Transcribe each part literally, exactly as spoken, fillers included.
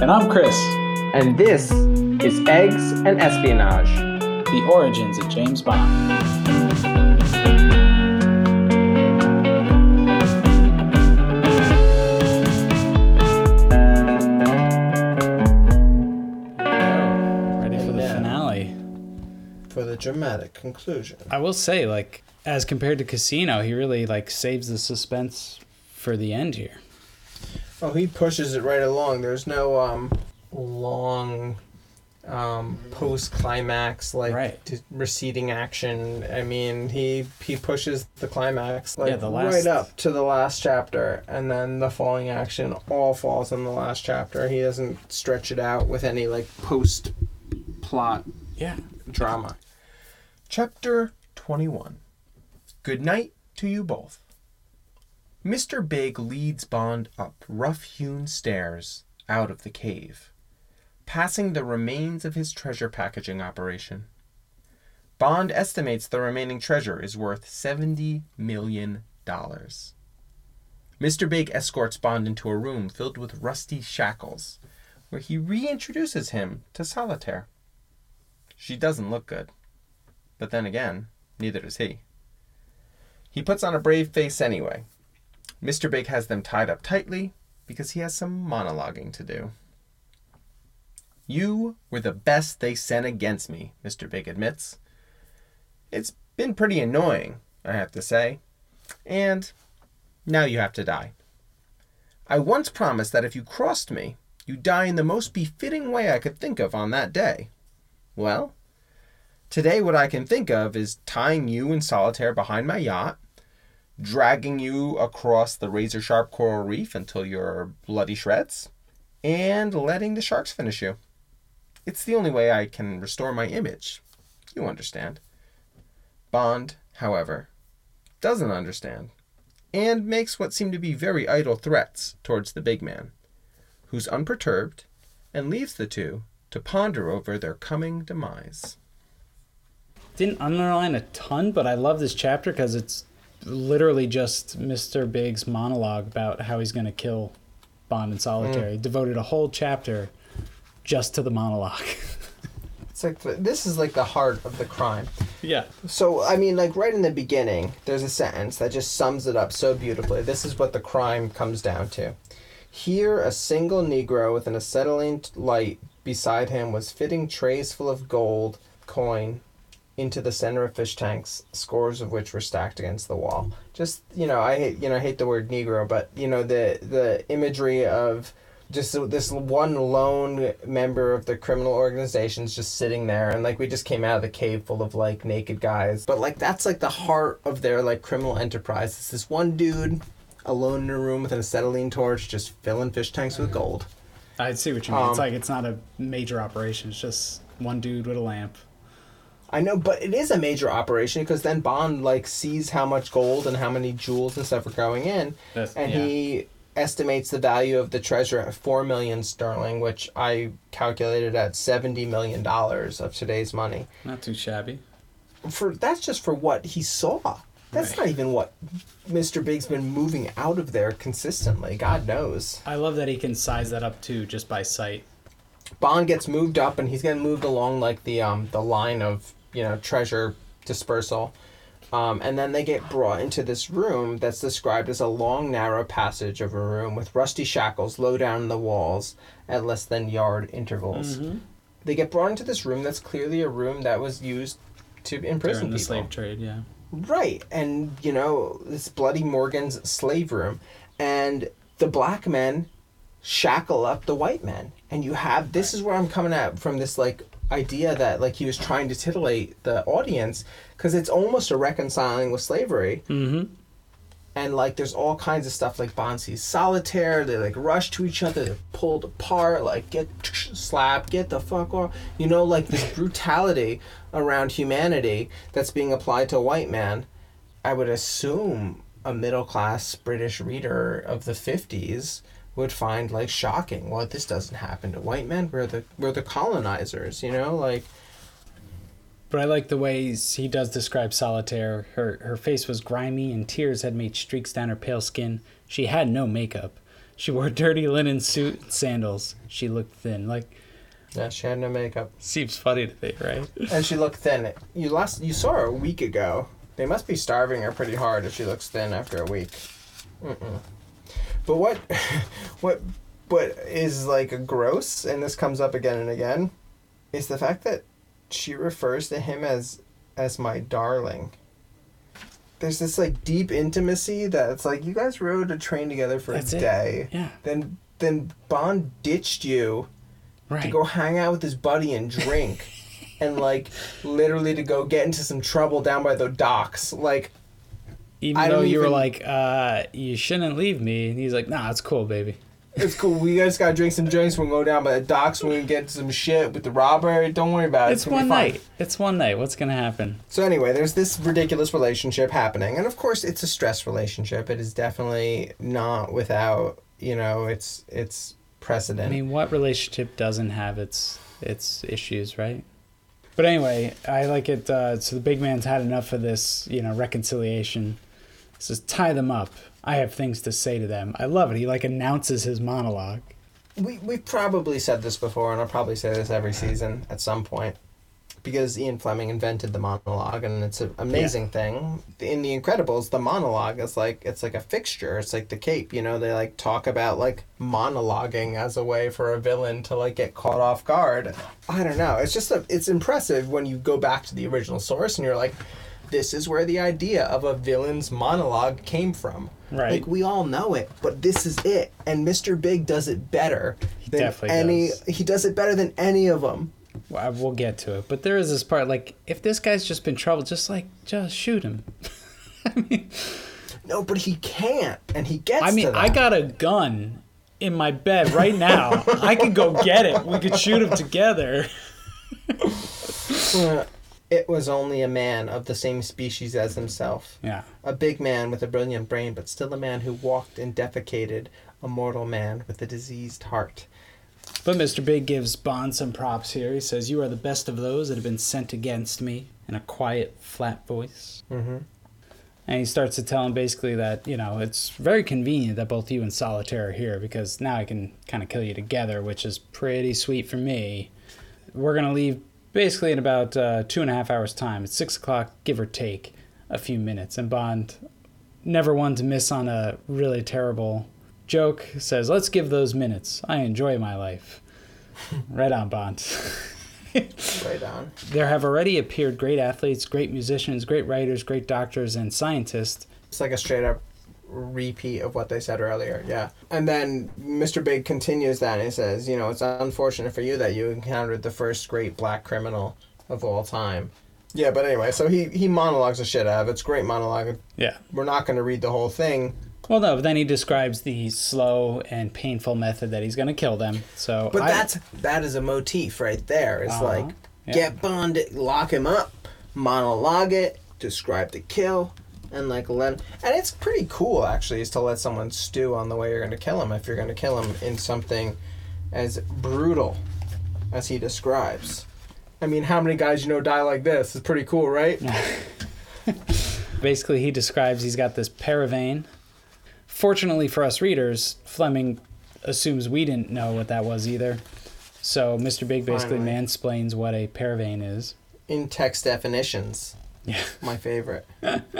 And I'm Chris. And this is Eggs and Espionage. The origins of James Bond. Dramatic conclusion. I will say, like, as compared to Casino, he really, like, saves the suspense for the end here. Oh, he pushes it right along. There's no um, long um, post-climax, like, right. d- receding action. I mean, he he pushes the climax, like, yeah, the last... right up to the last chapter, and then the falling action all falls in the last chapter. He doesn't stretch it out with any, like, post-plot yeah. drama. Chapter twenty-one. Good night to you both. Mister Big leads Bond up rough-hewn stairs out of the cave, passing the remains of his treasure packaging operation. Bond estimates the remaining treasure is worth seventy million dollars. Mister Big escorts Bond into a room filled with rusty shackles, where he reintroduces him to Solitaire. She doesn't look good. But then again, neither does he. He puts on a brave face anyway. Mister Big has them tied up tightly because he has some monologuing to do. You were the best they sent against me, Mister Big admits. It's been pretty annoying, I have to say. And now you have to die. I once promised that if you crossed me, you'd die in the most befitting way I could think of on that day. Well... today, what I can think of is tying you in Solitaire behind my yacht, dragging you across the razor-sharp coral reef until you're bloody shreds, and letting the sharks finish you. It's the only way I can restore my image. You understand. Bond, however, doesn't understand, and makes what seem to be very idle threats towards the big man, who's unperturbed and leaves the two to ponder over their coming demise. Didn't underline a ton, but I love this chapter because it's literally just Mister Big's monologue about how he's going to kill Bond in Solitaire. Mm. He devoted a whole chapter just to the monologue. It's like this is like the heart of the crime. Yeah. So, I mean, like right in the beginning, there's a sentence that just sums it up so beautifully. This is what the crime comes down to. Here, a single Negro with an acetylene light beside him was fitting trays full of gold, coin, into the center of fish tanks, scores of which were stacked against the wall. Just, you know, I hate, you know, I hate the word Negro, but, you know, the the imagery of just this one lone member of the criminal organization's just sitting there, and, like, we just came out of the cave full of, like, naked guys. But, like, that's, like, the heart of their, like, criminal enterprise. It's this one dude alone in a room with an acetylene torch just filling fish tanks with gold. I see what you mean. Um, it's like it's not a major operation. It's just one dude with a lamp. I know, but it is a major operation because then Bond, like, sees how much gold and how many jewels and stuff are going in. That's, and yeah. He estimates the value of the treasure at four million sterling, which I calculated at seventy million dollars of today's money. Not too shabby. For that's just for what he saw. That's right. Not even what Mister Big's been moving out of there consistently. God knows. I love that he can size that up, too, just by sight. Bond gets moved up, and he's getting moved along, like, the um the line of... you know, treasure dispersal. Um, and then they get brought into this room that's described as a long, narrow passage of a room with rusty shackles low down the walls at less than yard intervals. Mm-hmm. They get brought into this room that's clearly a room that was used to imprison people. During the slave trade, yeah. Right. And, you know, it's Bloody Morgan's slave room. And the black men shackle up the white men. And you have... this is where I'm coming at from this, like... idea that, like, he was trying to titillate the audience because it's almost a reconciling with slavery. Mm-hmm. And, like, there's all kinds of stuff, like, Bond sees Solitaire, they, like, rush to each other, they're pulled apart, like, get slapped, get the fuck off. You know, like, this brutality around humanity that's being applied to a white man. I would assume a middle-class British reader of the fifties would find, like, shocking. Well, this doesn't happen to white men. We're the we're the colonizers, you know, like. But I like the ways he does describe Solitaire. Her her face was grimy and tears had made streaks down her pale skin. She had no makeup. She wore a dirty linen suit and sandals. She looked thin. Like, yeah, she had no makeup. Seems funny to think, right? And she looked thin. You last you saw her a week ago. They must be starving her pretty hard if she looks thin after a week. Mm-mm. But what, what, what is like gross, and this comes up again and again, is the fact that she refers to him as as my darling. There's this like deep intimacy that it's like you guys rode a train together for That's a day. It. Yeah. Then then Bond ditched you right. to go hang out with his buddy and drink. And like literally to go get into some trouble down by the docks. Like Even I though you even... were like, uh, you shouldn't leave me, and he's like, nah, it's cool, baby. It's cool. We just gotta drink some drinks. We'll go down by the docks. We'll get some shit with the robber. Don't worry about it. It's, it's one night. It's one night. What's gonna happen? So anyway, there's this ridiculous relationship happening, and of course, it's a stress relationship. It is definitely not without, you know, it's it's precedent. I mean, what relationship doesn't have its its issues, right? But anyway, I like it. Uh, so the big man's had enough of this, you know, reconciliation. Says, tie them up. I have things to say to them. I love it. He, like, announces his monologue. We, we've probably said this before, and I'll probably say this every season at some point, because Ian Fleming invented the monologue, and it's an amazing yeah. thing. In The Incredibles, the monologue is, like, it's like a fixture. It's like the Cape, you know? They, like, talk about, like, monologuing as a way for a villain to, like, get caught off guard. I don't know. It's just, a, it's impressive when you go back to the original source, and you're like, this is where the idea of a villain's monologue came from. Right. Like, we all know it, but this is it. And Mister Big does it better. He than definitely any, does. He does it better than any of them. Well, we'll get to it. But there is this part, like, if this guy's just been troubled, just, like, just shoot him. I mean... No, but he can't, and he gets to I mean, to that. I got a gun in my bed right now. I could go get it. We could shoot him together. It was only a man of the same species as himself. Yeah. A big man with a brilliant brain, but still a man who walked and defecated, a mortal man with a diseased heart. But Mister Big gives Bond some props here. He says, you are the best of those that have been sent against me, in a quiet, flat voice. Mm-hmm. And he starts to tell him basically that, you know, it's very convenient that both you and Solitaire are here, because now I can kind of kill you together, which is pretty sweet for me. We're going to leave... Basically, in about uh, two and a half hours' time, it's six o'clock, give or take a few minutes. And Bond, never one to miss on a really terrible joke, says, let's give those minutes. I enjoy my life. Right on, Bond. Right on. There have already appeared great athletes, great musicians, great writers, great doctors, and scientists. It's like a straight-up repeat of what they said earlier. Yeah. And then Mister Big continues that, and he says, you know, it's unfortunate for you that you encountered the first great black criminal of all time. Yeah, but anyway, so he he monologues the shit out of it. It's great monologue. Yeah. We're not going to read the whole thing. Well, no, but then he describes the slow and painful method that he's going to kill them. So But I... that's that is a motif right there. It's uh-huh. like yeah. get Bond, lock him up, monologue it, describe the kill. And like let, and it's pretty cool actually, is to let someone stew on the way you're going to kill him if you're going to kill him in something as brutal as he describes. I mean, how many guys you know die like this? It's pretty cool, right? Basically, he describes he's got this paravane. Fortunately for us readers, Fleming assumes we didn't know what that was either. So Mister Big basically Finally. mansplains what a paravane is. In text definitions. Yeah, my favorite. uh,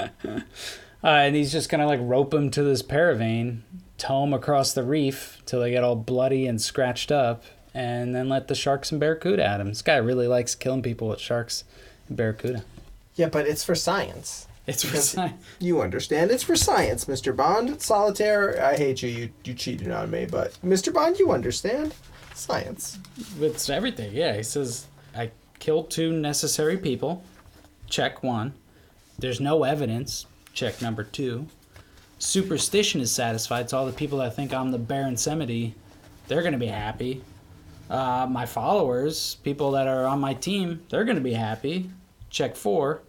and he's just gonna like rope him to this paravane, tow him across the reef till they get all bloody and scratched up, and then let the sharks and barracuda at him. This guy really likes killing people with sharks and barracuda. Yeah, but it's for science. It's for science. You understand? It's for science, Mister Bond. Solitaire, I hate you. You you cheated on me, but Mister Bond, you understand? Science. It's everything. Yeah, he says I killed two necessary people. Check one. There's no evidence. Check number two. Superstition is satisfied. So all the people that think I'm the Baron Samedi, they're going to be happy. Uh, my followers, people that are on my team, they're going to be happy. Check four.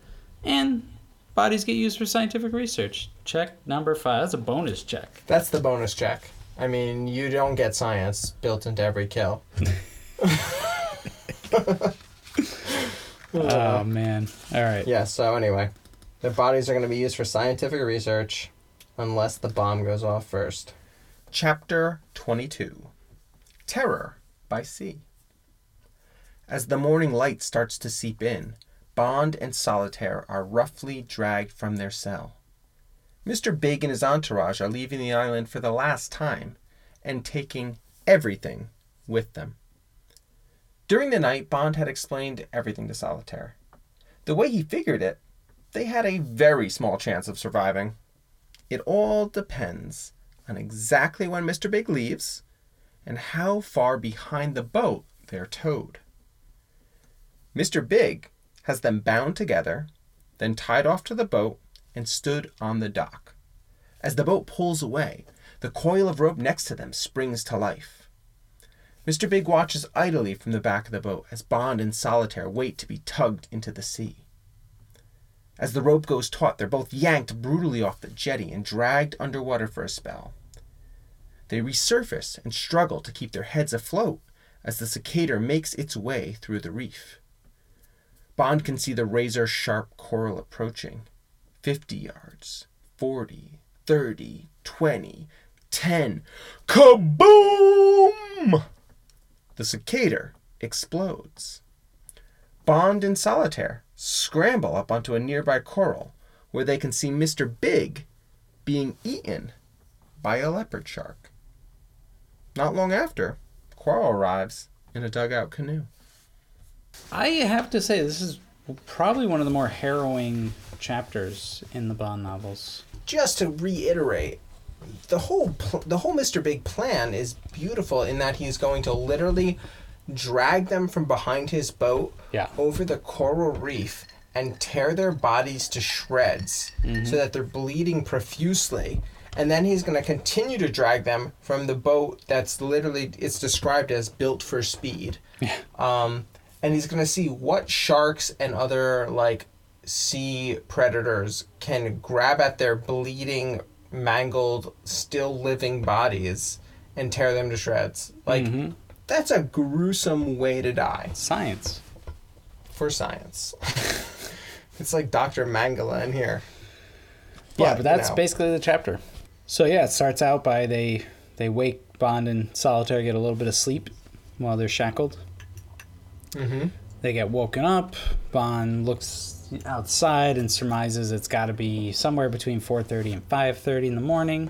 And bodies get used for scientific research. Check number five. That's a bonus check. That's the bonus check. I mean, you don't get science built into every kill. Oh, man. All right. Yeah, so anyway, their bodies are going to be used for scientific research unless the bomb goes off first. Chapter twenty-two, Terror by Sea. As the morning light starts to seep in, Bond and Solitaire are roughly dragged from their cell. Mister Big and his entourage are leaving the island for the last time and taking everything with them. During the night, Bond had explained everything to Solitaire. The way he figured it, they had a very small chance of surviving. It all depends on exactly when Mister Big leaves and how far behind the boat they're towed. Mister Big has them bound together, then tied off to the boat and stood on the dock. As the boat pulls away, the coil of rope next to them springs to life. Mister Big watches idly from the back of the boat as Bond and Solitaire wait to be tugged into the sea. As the rope goes taut, they're both yanked brutally off the jetty and dragged underwater for a spell. They resurface and struggle to keep their heads afloat as the Secatur makes its way through the reef. Bond can see the razor-sharp coral approaching. Fifty yards, forty, thirty, twenty, ten. Kaboom! The Secatur explodes. Bond and Solitaire scramble up onto a nearby coral where they can see Mister Big being eaten by a leopard shark. Not long after, Quarrel arrives in a dugout canoe. I have to say, this is probably one of the more harrowing chapters in the Bond novels. Just to reiterate, the whole pl- the whole Mister Big plan is beautiful in that he's going to literally drag them from behind his boat yeah. over the coral reef and tear their bodies to shreds mm-hmm. so that they're bleeding profusely. And then he's going to continue to drag them from the boat that's literally, it's described as built for speed. Yeah. Um, and he's going to see what sharks and other like sea predators can grab at their bleeding, mangled, still living bodies and tear them to shreds. Like, mm-hmm. That's a gruesome way to die. Science. For science. It's like Doctor Mangala in here. But yeah, but that's no. basically the chapter. So yeah, it starts out by they they wake Bond and Solitaire, get a little bit of sleep while they're shackled. Mm-hmm. They get woken up. Bond looks outside and surmises it's got to be somewhere between four thirty and five thirty in the morning.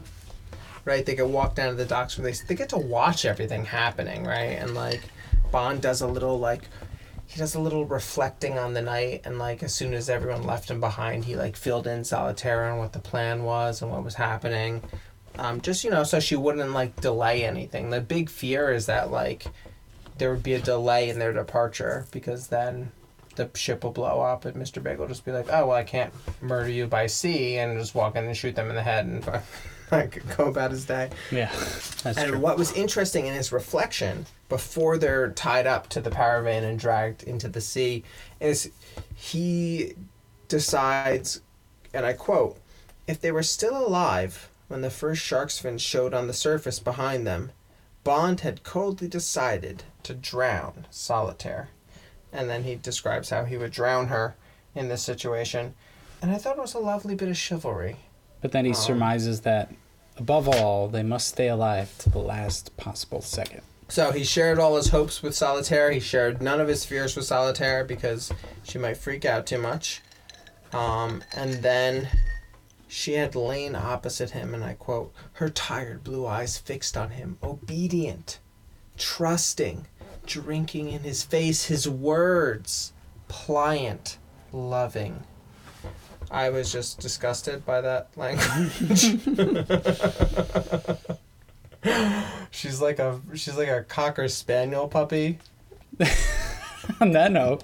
Right, they get walked down to the docks where they they get to watch everything happening, right? And like Bond does a little like he does a little reflecting on the night, and like as soon as everyone left him behind, he like filled in Solitaire on what the plan was and what was happening, um, just you know so she wouldn't like delay anything. The big fear is that like there would be a delay in their departure because then the ship will blow up and Mister Big will just be like, oh well, I can't murder you by sea, and just walk in and shoot them in the head and. I could go about his day. Yeah, that's and true. What was interesting in his reflection before they're tied up to the paravan and dragged into the sea is he decides, and I quote, "If they were still alive when the first shark's fin showed on the surface behind them, Bond had coldly decided to drown Solitaire." And then he describes how he would drown her in this situation. And I thought it was a lovely bit of chivalry. But then he surmises that, above all, they must stay alive to the last possible second. So he shared all his hopes with Solitaire. He shared none of his fears with Solitaire because she might freak out too much. Um, and then she had lain opposite him, and I quote, "Her tired blue eyes fixed on him, obedient, trusting, drinking in his face, his words, pliant, loving." I was just disgusted by that language. she's like a she's like a cocker spaniel puppy. On that note,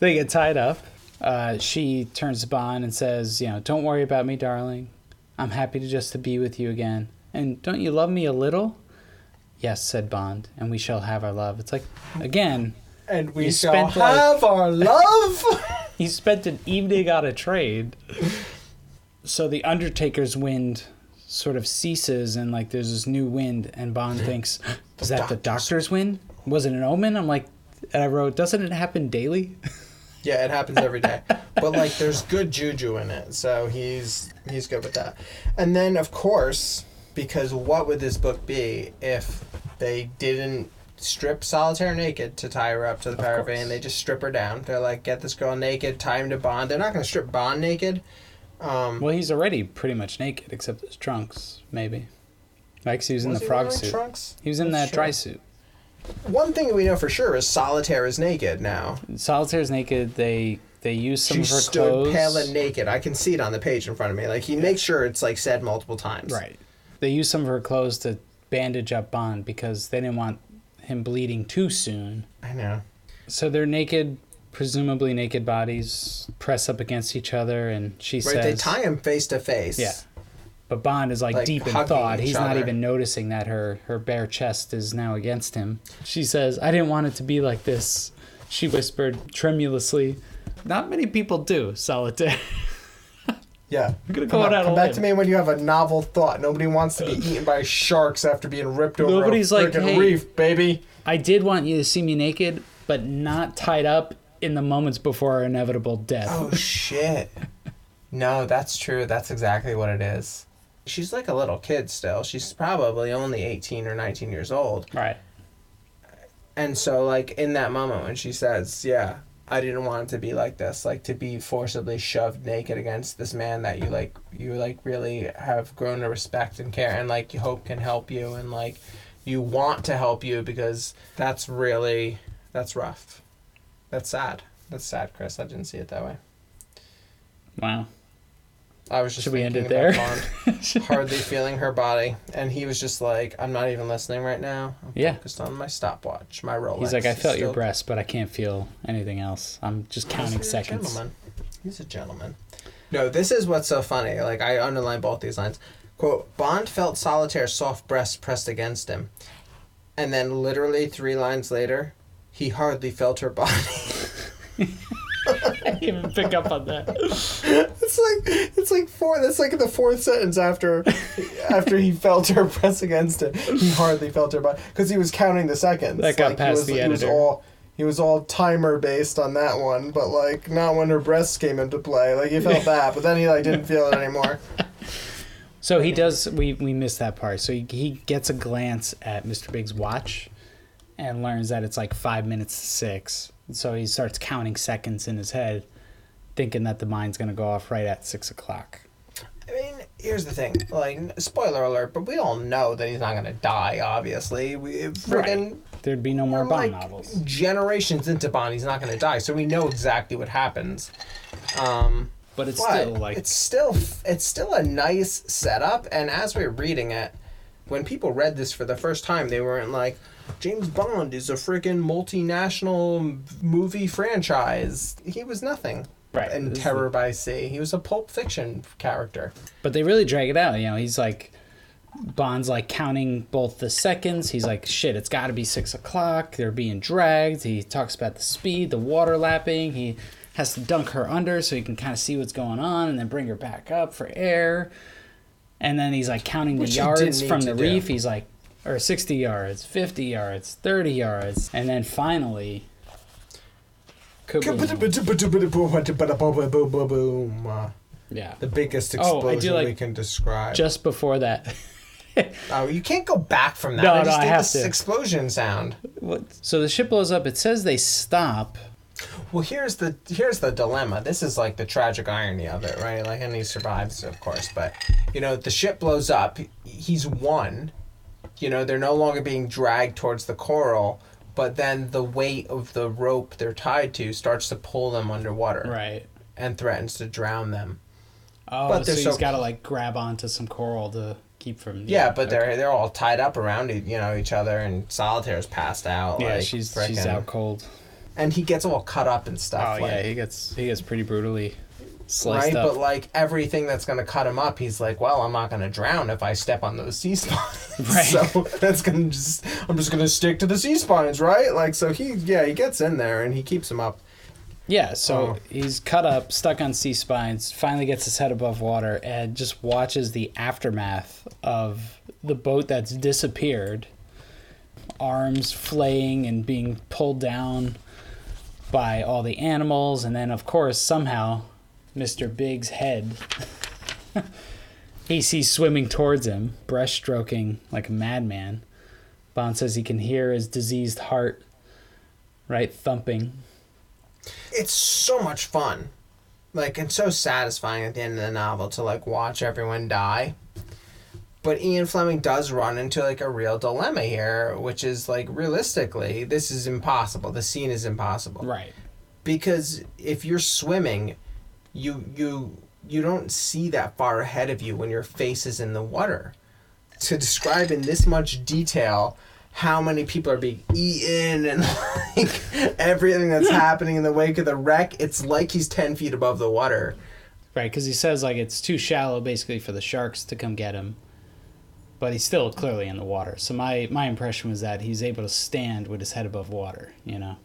they get tied up. Uh, she turns to Bond and says, "You know, don't worry about me, darling. I'm happy to just to be with you again. And don't you love me a little?" "Yes," said Bond, "and we shall have our love." It's like, again, and we shall have like, our love. He spent an evening on a train. So the Undertaker's wind sort of ceases, and like there's this new wind, and Bond thinks, is that the doctor's wind? Was it an omen? I'm like, and I wrote, doesn't it happen daily? Yeah, it happens every day. But like there's good juju in it, so he's he's good with that. And then, of course, Because what would this book be if they didn't strip Solitaire naked to tie her up to the power vein? They just strip her down. They're like, get this girl naked, tie him to Bond. They're not going to strip Bond naked. Um, well, he's already pretty much naked, except his trunks, maybe. Like, he was in the frog suit. Trunks? He was in that dry suit. One thing that we know for sure is Solitaire is naked now. Solitaire is naked. They they use some of her clothes. She stood pale and naked. I can see it on the page in front of me. Like, he yeah. makes sure it's, like, said multiple times. Right. They use some of her clothes to bandage up Bond because they didn't want him bleeding too soon. I know. So they're naked, presumably naked bodies, press up against each other, and she right, says... Right, they tie him face to face. Yeah. But Bond is, like, like deep in thought. He's other. not even noticing that her, her bare chest is now against him. She says, I didn't want it to be like this, she whispered tremulously. Not many people do, Solitaire. Yeah. I'm gonna go out on a limb. Come back to me when you have a novel thought. Nobody wants to be eaten by sharks after being ripped over Nobody's a like, freaking hey, reef, baby. I did want you to see me naked, but not tied up in the moments before our inevitable death. Oh, shit. No, that's true. That's exactly what it is. She's like a little kid still. She's probably only eighteen or nineteen years old. Right. And so, like, in that moment when she says, yeah, I didn't want it to be like this, like, to be forcibly shoved naked against this man that you, like, you, like, really have grown to respect and care and, like, you hope can help you and, like, you want to help you because that's really, that's rough. That's sad. That's sad, Chris. I didn't see it that way. Wow. I was just Should we end it there? Hardly feeling her body. And he was just like, I'm not even listening right now. I'm yeah. focused on my stopwatch, my Rolex. He's like, I felt your breast, but I can't feel anything else. I'm just counting He's seconds. He's a gentleman. He's a gentleman. No, this is what's so funny. Like, I underline both these lines. Quote, Bond felt Solitaire's soft breast pressed against him. And then literally three lines later, he hardly felt her body. I didn't even pick up on that. It's like it's like four. That's like the fourth sentence after after he felt her press against him. He hardly felt her body because he was counting the seconds. That got like, past he was, the editor. He was all he was all timer based on that one, but like not when her breasts came into play. Like he felt that, but then he like didn't feel it anymore. So he does. We we missed that part. So he, he gets a glance at Mister Big's watch, and learns that it's like five minutes to six. So he starts counting seconds in his head, thinking that the mine's going to go off right at six o'clock. I mean, here's the thing. Like, spoiler alert, but we all know that he's not going to die, obviously. We freaking... Right. There'd be no more Bond like, novels. Generations into Bond, he's not going to die, so we know exactly what happens. Um, but it's but still, like... It's still, it's still a nice setup, and as we're reading it, when people read this for the first time, they weren't like... James Bond is a freaking multinational movie franchise. He was nothing. Right. In Terror by Sea. He was a Pulp Fiction character. But they really drag it out. You know, he's like, Bond's like counting both the seconds. He's like, shit, it's got to be six o'clock. They're being dragged. He talks about the speed, the water lapping. He has to dunk her under so he can kind of see what's going on and then bring her back up for air. And then he's like counting the yards from the reef. He's like, or sixty yards, fifty yards, thirty yards, and then finally... Kaboom. Yeah. The biggest explosion oh, like, we can describe. Just before that. Oh, you can't go back from that. No, I just no, did I have this to. Explosion sound. What? So the ship blows up. It says they stop. Well, here's the here's the dilemma. This is like the tragic irony of it, right? Like, and he survives, of course, but you know, the ship blows up. He's won. You know, they're no longer being dragged towards the coral, but then the weight of the rope they're tied to starts to pull them underwater. Right. And threatens to drown them. Oh, but so he's so... got to, like, grab onto some coral to keep from... Yeah, yeah but okay. they're they're all tied up around, you know, each other, and Solitaire's passed out. Yeah, like, she's, frickin'... she's out cold. And he gets all cut up and stuff. Oh, like... yeah, he gets, he gets pretty brutally... Sliced right, up. But like everything that's going to cut him up, he's like, well, I'm not going to drown if I step on those sea spines. Right. So that's going to just, I'm just going to stick to the sea spines, right? Like, so he, yeah, he gets in there and he keeps him up. Yeah, so oh. he's cut up, stuck on sea spines, finally gets his head above water and just watches the aftermath of the boat that's disappeared, arms flaying and being pulled down by all the animals. And then, of course, somehow... Mister Big's head He sees swimming towards him, breaststroking like a madman. Bond says he can hear his diseased heart, right, thumping. It's so much fun. Like, it's so satisfying at the end of the novel to, like, watch everyone die. But Ian Fleming does run into, like, a real dilemma here, which is, like, realistically, this is impossible. The scene is impossible. Right. Because if you're swimming, you you... you don't see that far ahead of you when your face is in the water. To describe in this much detail how many people are being eaten and like everything that's happening in the wake of the wreck, it's like he's ten feet above the water. Right, because he says like it's too shallow basically for the sharks to come get him, but he's still clearly in the water. So my, my impression was that he's able to stand with his head above water, you know?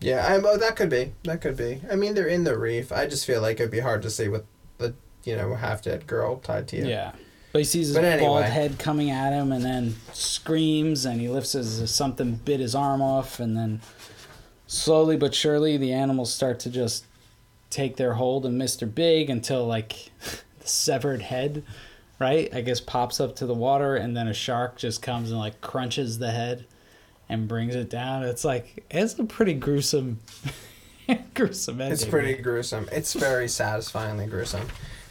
Yeah, I, oh, that could be. That could be. I mean, they're in the reef. I just feel like it'd be hard to see with the, you know, half-dead girl tied to you. Yeah. But he sees his but anyway. bald head coming at him and then screams, and he lifts his something, bit his arm off, and then slowly but surely the animals start to just take their hold of Mister Big until, like, the severed head, right, I guess pops up to the water, and then a shark just comes and, like, crunches the head and brings it down. It's like, it's a pretty gruesome, gruesome ending. It's pretty gruesome. It's very satisfyingly gruesome.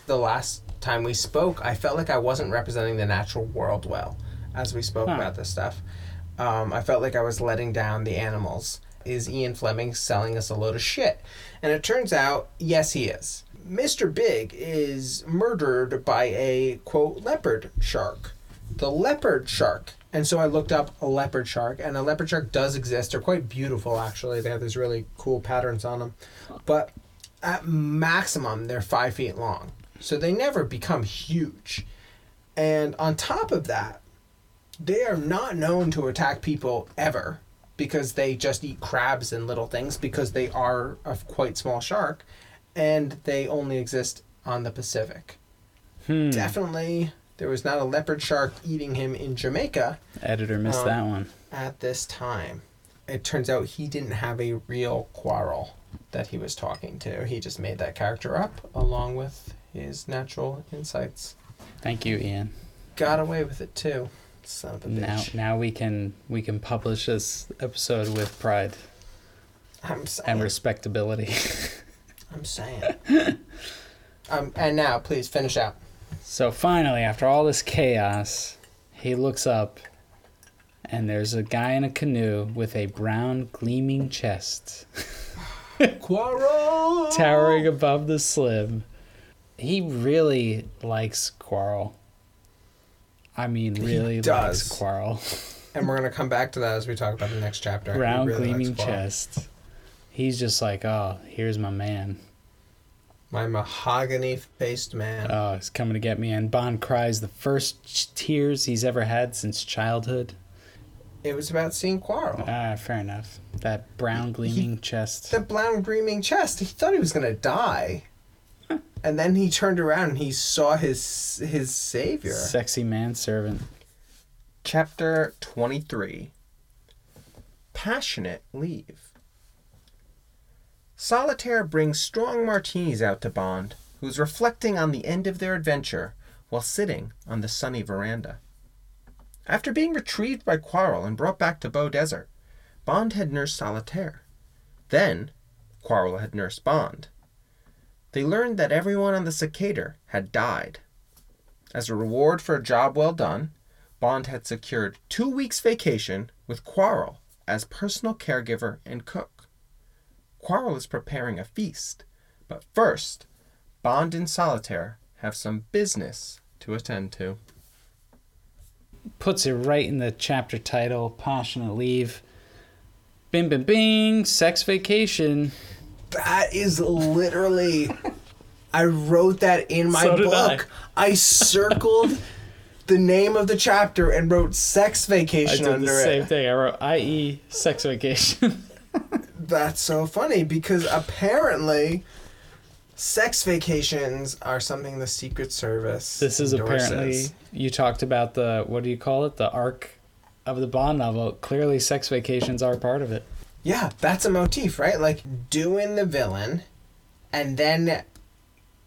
The last time we spoke, I felt like I wasn't representing the natural world well as we spoke huh. about this stuff. Um, I felt like I was letting down the animals. Is Ian Fleming selling us a load of shit? And it turns out, yes, he is. Mister Big is murdered by a, quote, leopard shark. The leopard shark. And so I looked up a leopard shark, and a leopard shark does exist. They're quite beautiful, actually. They have these really cool patterns on them. But at maximum, they're five feet long. So they never become huge. And on top of that, they are not known to attack people ever because they just eat crabs and little things because they are a quite small shark, and they only exist on the Pacific. Hmm. Definitely... there was not a leopard shark eating him in Jamaica. Editor missed um, that one. At this time. It turns out he didn't have a real Quarrel that he was talking to. He just made that character up along with his natural insights. Thank you, Ian. Got away with it too. Son of a bitch. Now, now we can we can publish this episode with pride. I'm saying. And respectability. I'm saying. um, and now, please, finish out. So finally, after all this chaos, he looks up, and there's a guy in a canoe with a brown gleaming chest. Quarrel! Towering above the slim. He really likes Quarrel. I mean, really he does. likes Quarrel. And we're going to come back to that as we talk about the next chapter. Brown really gleaming chest. He's just like, oh, here's my man. My mahogany-faced man. Oh, he's coming to get me. And Bond cries the first tears he's ever had since childhood. It was about seeing Quarrel. Ah, fair enough. That brown gleaming he, chest. The brown gleaming chest. He thought he was going to die. And then he turned around and he saw his his savior. Sexy manservant. Chapter twenty-three. Passionate Leave. Solitaire brings strong martinis out to Bond, who is reflecting on the end of their adventure while sitting on the sunny veranda. After being retrieved by Quarrel and brought back to Beau Desert, Bond had nursed Solitaire. Then, Quarrel had nursed Bond. They learned that everyone on the Secatur had died. As a reward for a job well done, Bond had secured two weeks' vacation with Quarrel as personal caregiver and cook. Quarrel is preparing a feast, but first, Bond and Solitaire have some business to attend to. Puts it right in the chapter title, Passionate Leave. Bing, bing, bing, sex vacation. That is literally... I wrote that in my so book. I. I circled the name of the chapter and wrote sex vacation under it. I did the same it. thing. I wrote I E sex vacation. That's so funny because apparently sex vacations are something the Secret Service This is endorses. Apparently, you talked about the, what do you call it? The arc of the Bond novel. Clearly sex vacations are part of it. Yeah, that's a motif, right? Like doing the villain and then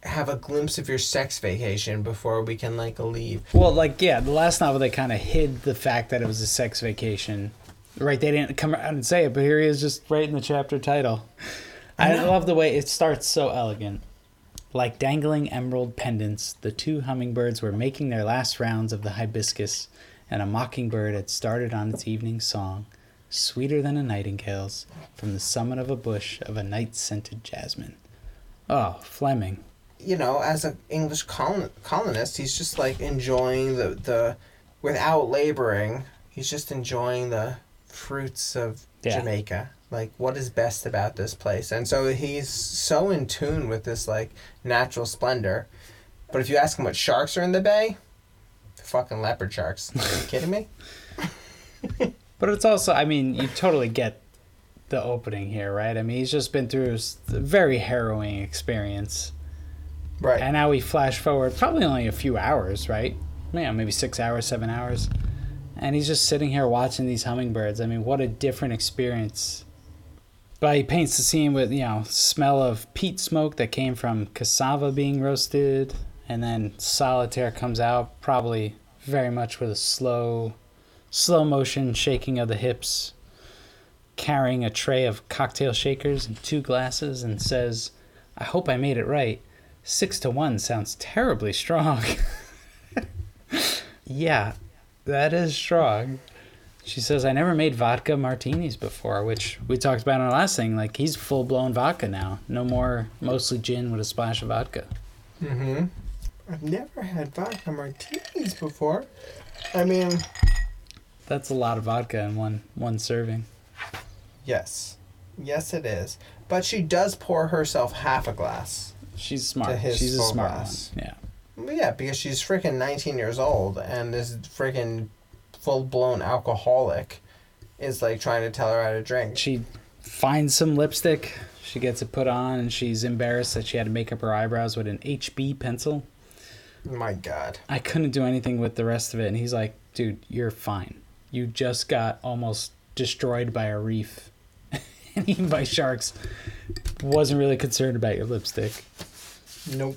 have a glimpse of your sex vacation before we can, like, leave. Well, like, yeah, the last novel, they kind of hid the fact that it was a sex vacation. Right, they didn't come out and say it, but here he is just right in the chapter title. I, I love the way it starts so elegant. Like dangling emerald pendants, the two hummingbirds were making their last rounds of the hibiscus, and a mockingbird had started on its evening song, sweeter than a nightingale's, from the summit of a bush of a night-scented jasmine. Oh, Fleming. You know, as an English colon- colonist, he's just, like, enjoying the, the... Without laboring, he's just enjoying the fruits of yeah. Jamaica. Like, what is best about this place? And so he's so in tune with this, like, natural splendor. But if you ask him what sharks are in the bay, fucking leopard sharks. Are you kidding me? But it's also, I mean, you totally get the opening here, right? I mean, he's just been through a very harrowing experience. Right. And now we flash forward probably only a few hours, right? Yeah, maybe six hours, seven hours. And he's just sitting here watching these hummingbirds. I mean, what a different experience. But he paints the scene with, you know, smell of peat smoke that came from cassava being roasted. And then Solitaire comes out, probably very much with a slow, slow motion shaking of the hips, carrying a tray of cocktail shakers and two glasses, and says, I hope I made it right. Six to one sounds terribly strong. Yeah, that is strong. She says, I never made vodka martinis before, which we talked about in our last thing. Like, he's full-blown vodka now. No more mostly gin with a splash of vodka. Mm-hmm. I've never had vodka martinis before. I mean... That's a lot of vodka in one, one serving. Yes. Yes, it is. But she does pour herself half a glass. She's smart. She's a smart glass. one. Yeah. Yeah, because she's freaking nineteen years old, and this freaking full-blown alcoholic is, like, trying to tell her how to drink. She finds some lipstick. She gets it put on, and she's embarrassed that she had to make up her eyebrows with an H B pencil. My God. I couldn't do anything with the rest of it, and he's like, dude, you're fine. You just got almost destroyed by a reef and eaten by sharks. Wasn't really concerned about your lipstick. Nope.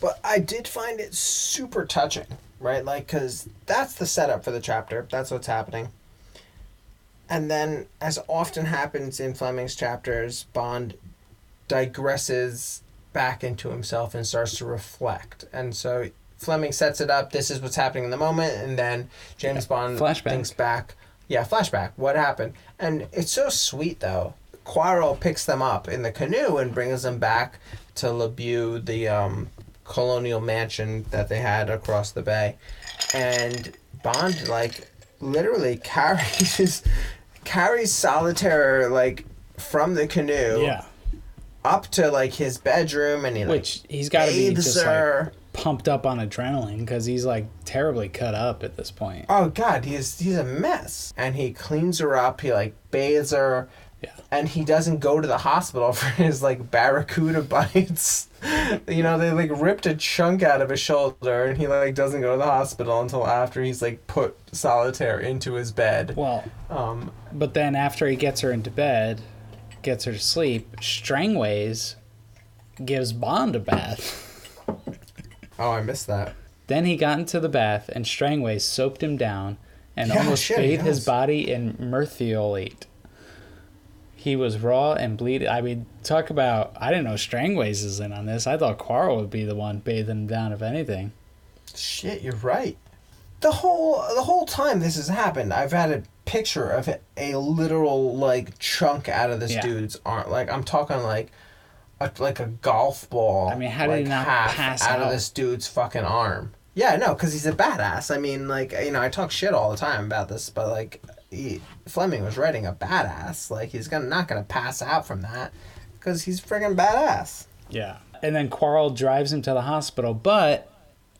But I did find it super touching, right? Like, because that's the setup for the chapter. That's what's happening. And then, as often happens in Fleming's chapters, Bond digresses back into himself and starts to reflect. And so Fleming sets it up. This is what's happening in the moment. And then James yeah, Bond flashback. thinks back. Yeah, flashback. What happened? And it's so sweet, though. Quarrel picks them up in the canoe and brings them back to Le Beau, the um, colonial mansion that they had across the bay. And Bond, like, literally carries carries Solitaire, like, from the canoe yeah. up to, like, his bedroom. And he, Which like, he's got to be just, her. like, pumped up on adrenaline because he's, like, terribly cut up at this point. Oh, God, he's, he's a mess. And he cleans her up. He, like, bathes her. Yeah. And he doesn't go to the hospital for his, like, barracuda bites. You know, they, like, ripped a chunk out of his shoulder, and he, like, doesn't go to the hospital until after he's, like, put Solitaire into his bed. Well, um, but then after he gets her into bed, gets her to sleep, Strangways gives Bond a bath. Oh, I missed that. Then he got into the bath, and Strangways soaped him down and yeah, almost shit, bathed yes. his body in merthiolate. He was raw and bleeding. I mean, talk about... I didn't know Strangways is in on this. I thought Quarrel would be the one bathing him down, if anything. Shit, you're right. The whole the whole time this has happened, I've had a picture of a literal, like, chunk out of this yeah. dude's arm. Like, I'm talking, like, a, like a golf ball. I mean, how did like, he not pass out? Out of this dude's fucking arm. Yeah, no, because he's a badass. I mean, like, you know, I talk shit all the time about this, but, like... He, Fleming was writing a badass. Like, he's gonna, not going to pass out from that because he's friggin' badass. Yeah. And then Quarrel drives him to the hospital. But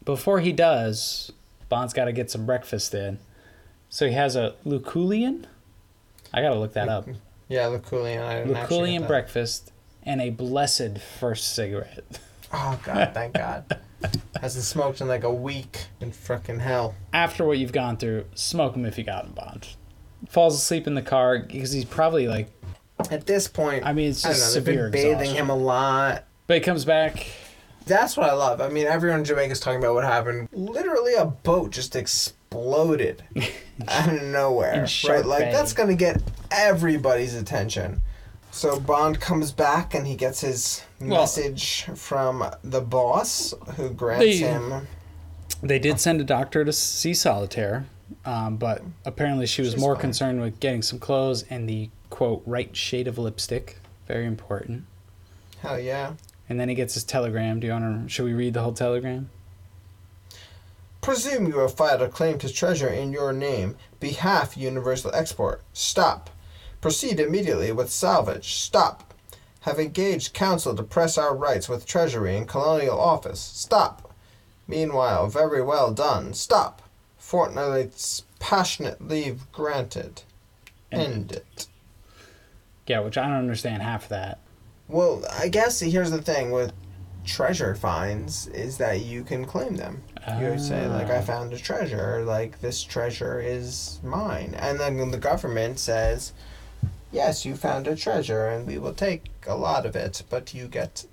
before he does, Bond's got to get some breakfast in. So he has a Luculian. I got to look that up. Yeah, Luculian. I didn't Luculian breakfast and a blessed first cigarette. Oh, God, thank God. Hasn't smoked in like a week in frickin' hell. After what you've gone through, smoke him if you got him, Bond. Falls asleep in the car because he's probably like... At this point... I mean, it's just I don't know, severe bathing exhaustion. Him a lot. But he comes back That's what I love. I mean, everyone in Jamaica is talking about what happened. Literally a boat just exploded out of nowhere. Right? Like, Bay. That's going to get everybody's attention. So Bond comes back and he gets his well, message from the boss who grants they, him... They did send a doctor to see Solitaire, um, but apparently she was She's more fine. concerned with getting some clothes and the, quote, right shade of lipstick. Very important. Hell yeah. And then he gets his telegram. Do you want to... Should we read the whole telegram? Presume you have filed a claim to treasure in your name. Behalf Universal Export. Stop. Proceed immediately with salvage. Stop. Have engaged counsel to press our rights with Treasury and Colonial Office. Stop. Meanwhile, very well done. Stop. Fortnight's passionate leave granted. End it. Yeah, which I don't understand half of that. Well, I guess here's the thing with treasure finds is that you can claim them. Uh, you would say, like, I found a treasure. Like, this treasure is mine. And then the government says, yes, you found a treasure, and we will take a lot of it, but you get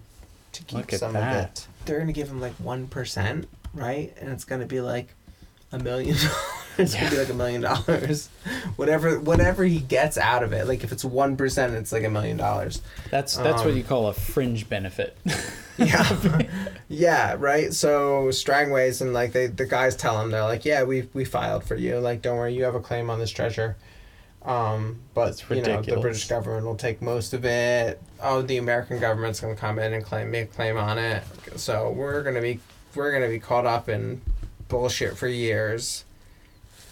to keep some that. of it. They're going to give him, like, one percent, right? And it's going to be, like, a million dollars. It's going to be, like, a million dollars. Whatever whatever he gets out of it. Like, if it's one percent, it's, like, a million dollars. That's that's um, what you call a fringe benefit. Yeah. Yeah, right? So, Strangways, and, like, they the guys tell him, they're like, yeah, we we filed for you. Like, don't worry, you have a claim on this treasure. Um, but, you know, the British government will take most of it. Oh, the American government's going to come in and claim make a claim on it. So, we're going to be we're going to be caught up in bullshit for years.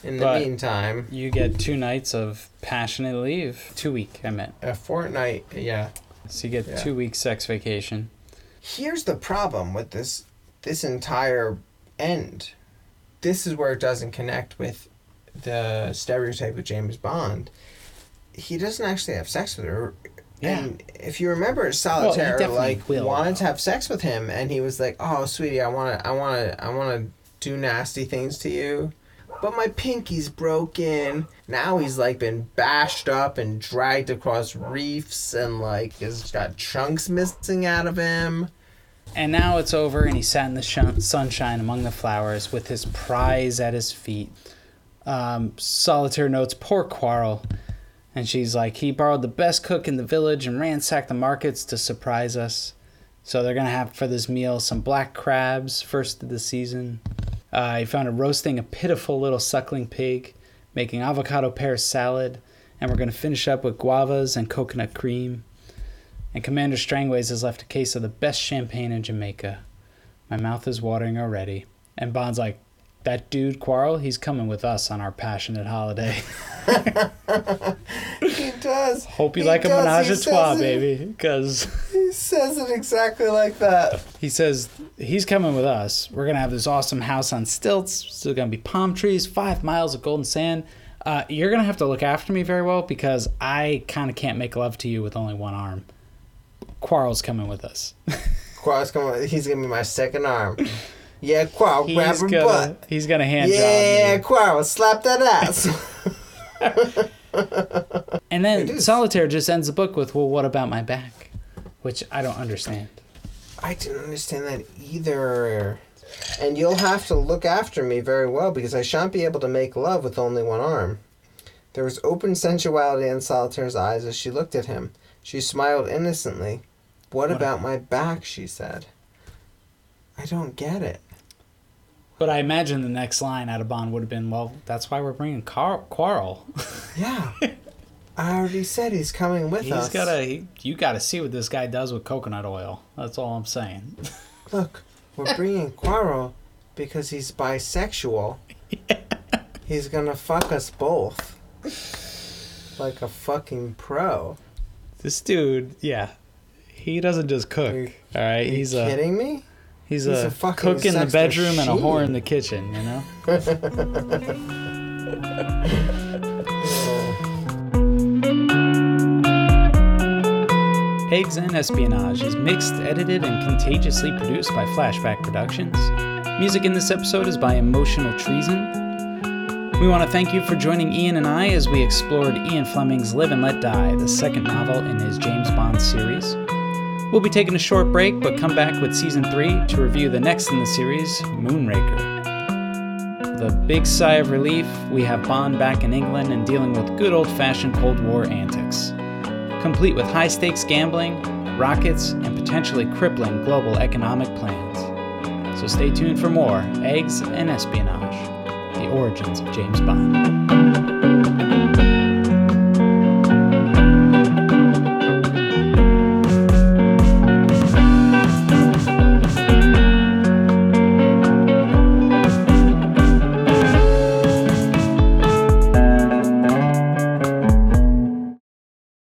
In the but meantime, you get two nights of passionate leave. Two week, I meant. A fortnight, yeah. So you get yeah. two weeks sex vacation. Here's the problem with this this entire end. This is where it doesn't connect with the stereotype of James Bond. He doesn't actually have sex with her. Yeah. And if you remember, Solitaire well, like will, wanted though. to have sex with him, and he was like, "Oh, sweetie, I want to, I want to, I want to do nasty things to you." But my pinky's broken. Now he's, like, been bashed up and dragged across reefs and, like, has got chunks missing out of him. And now it's over, and he sat in the sh- sunshine among the flowers with his prize at his feet. Um, Solitaire notes, poor Quarrel. And she's like, he borrowed the best cook in the village and ransacked the markets to surprise us. So they're going to have for this meal some black crabs, first of the season. Uh, he found a roasting a pitiful little suckling pig, making avocado pear salad, and we're going to finish up with guavas and coconut cream. And Commander Strangways has left a case of the best champagne in Jamaica. My mouth is watering already. And Bond's like, that dude Quarrel, he's coming with us on our passionate holiday. He does. Hope you he like does. a menage a trois, baby. Because he says it exactly like that. He says, he's coming with us. We're going to have this awesome house on stilts. It's going to be palm trees, five miles of golden sand. Uh, you're going to have to look after me very well because I kind of can't make love to you with only one arm. Quarrel's coming with us. Quarrel's coming with us. He's going to be my second arm. Yeah, Quarrel, he's grab her gonna, butt. He's going to hand yeah, job Yeah, Quarrel, slap that ass. And then Solitaire just ends the book with, well, what about my back? Which I don't understand. I didn't understand that either. And you'll have to look after me very well because I shan't be able to make love with only one arm. There was open sensuality in Solitaire's eyes as she looked at him. She smiled innocently. What, what about I- my back, she said. I don't get it. But I imagine the next line out of Bond would have been, well, that's why we're bringing Car- Quarrel. Yeah. I already said he's coming with he's us. Gotta, he, you got to see what this guy does with coconut oil. That's all I'm saying. Look, we're bringing Quarrel because he's bisexual. Yeah. He's going to fuck us both. Like a fucking pro. This dude, yeah. He doesn't just cook. Are you, all right? Are he's you kidding a, me? He's, He's a, a cook in the bedroom and a whore in the kitchen, you know? Eggs and Espionage is mixed, edited, and contagiously produced by Flashback Productions. Music in this episode is by Emotional Treason. We want to thank you for joining Ian and I as we explored Ian Fleming's Live and Let Die, the second novel in his James Bond series. We'll be taking a short break, but come back with Season three to review the next in the series, Moonraker. With a big sigh of relief, we have Bond back in England and dealing with good old-fashioned Cold War antics, complete with high-stakes gambling, rockets, and potentially crippling global economic plans. So stay tuned for more Eggs and Espionage, the origins of James Bond.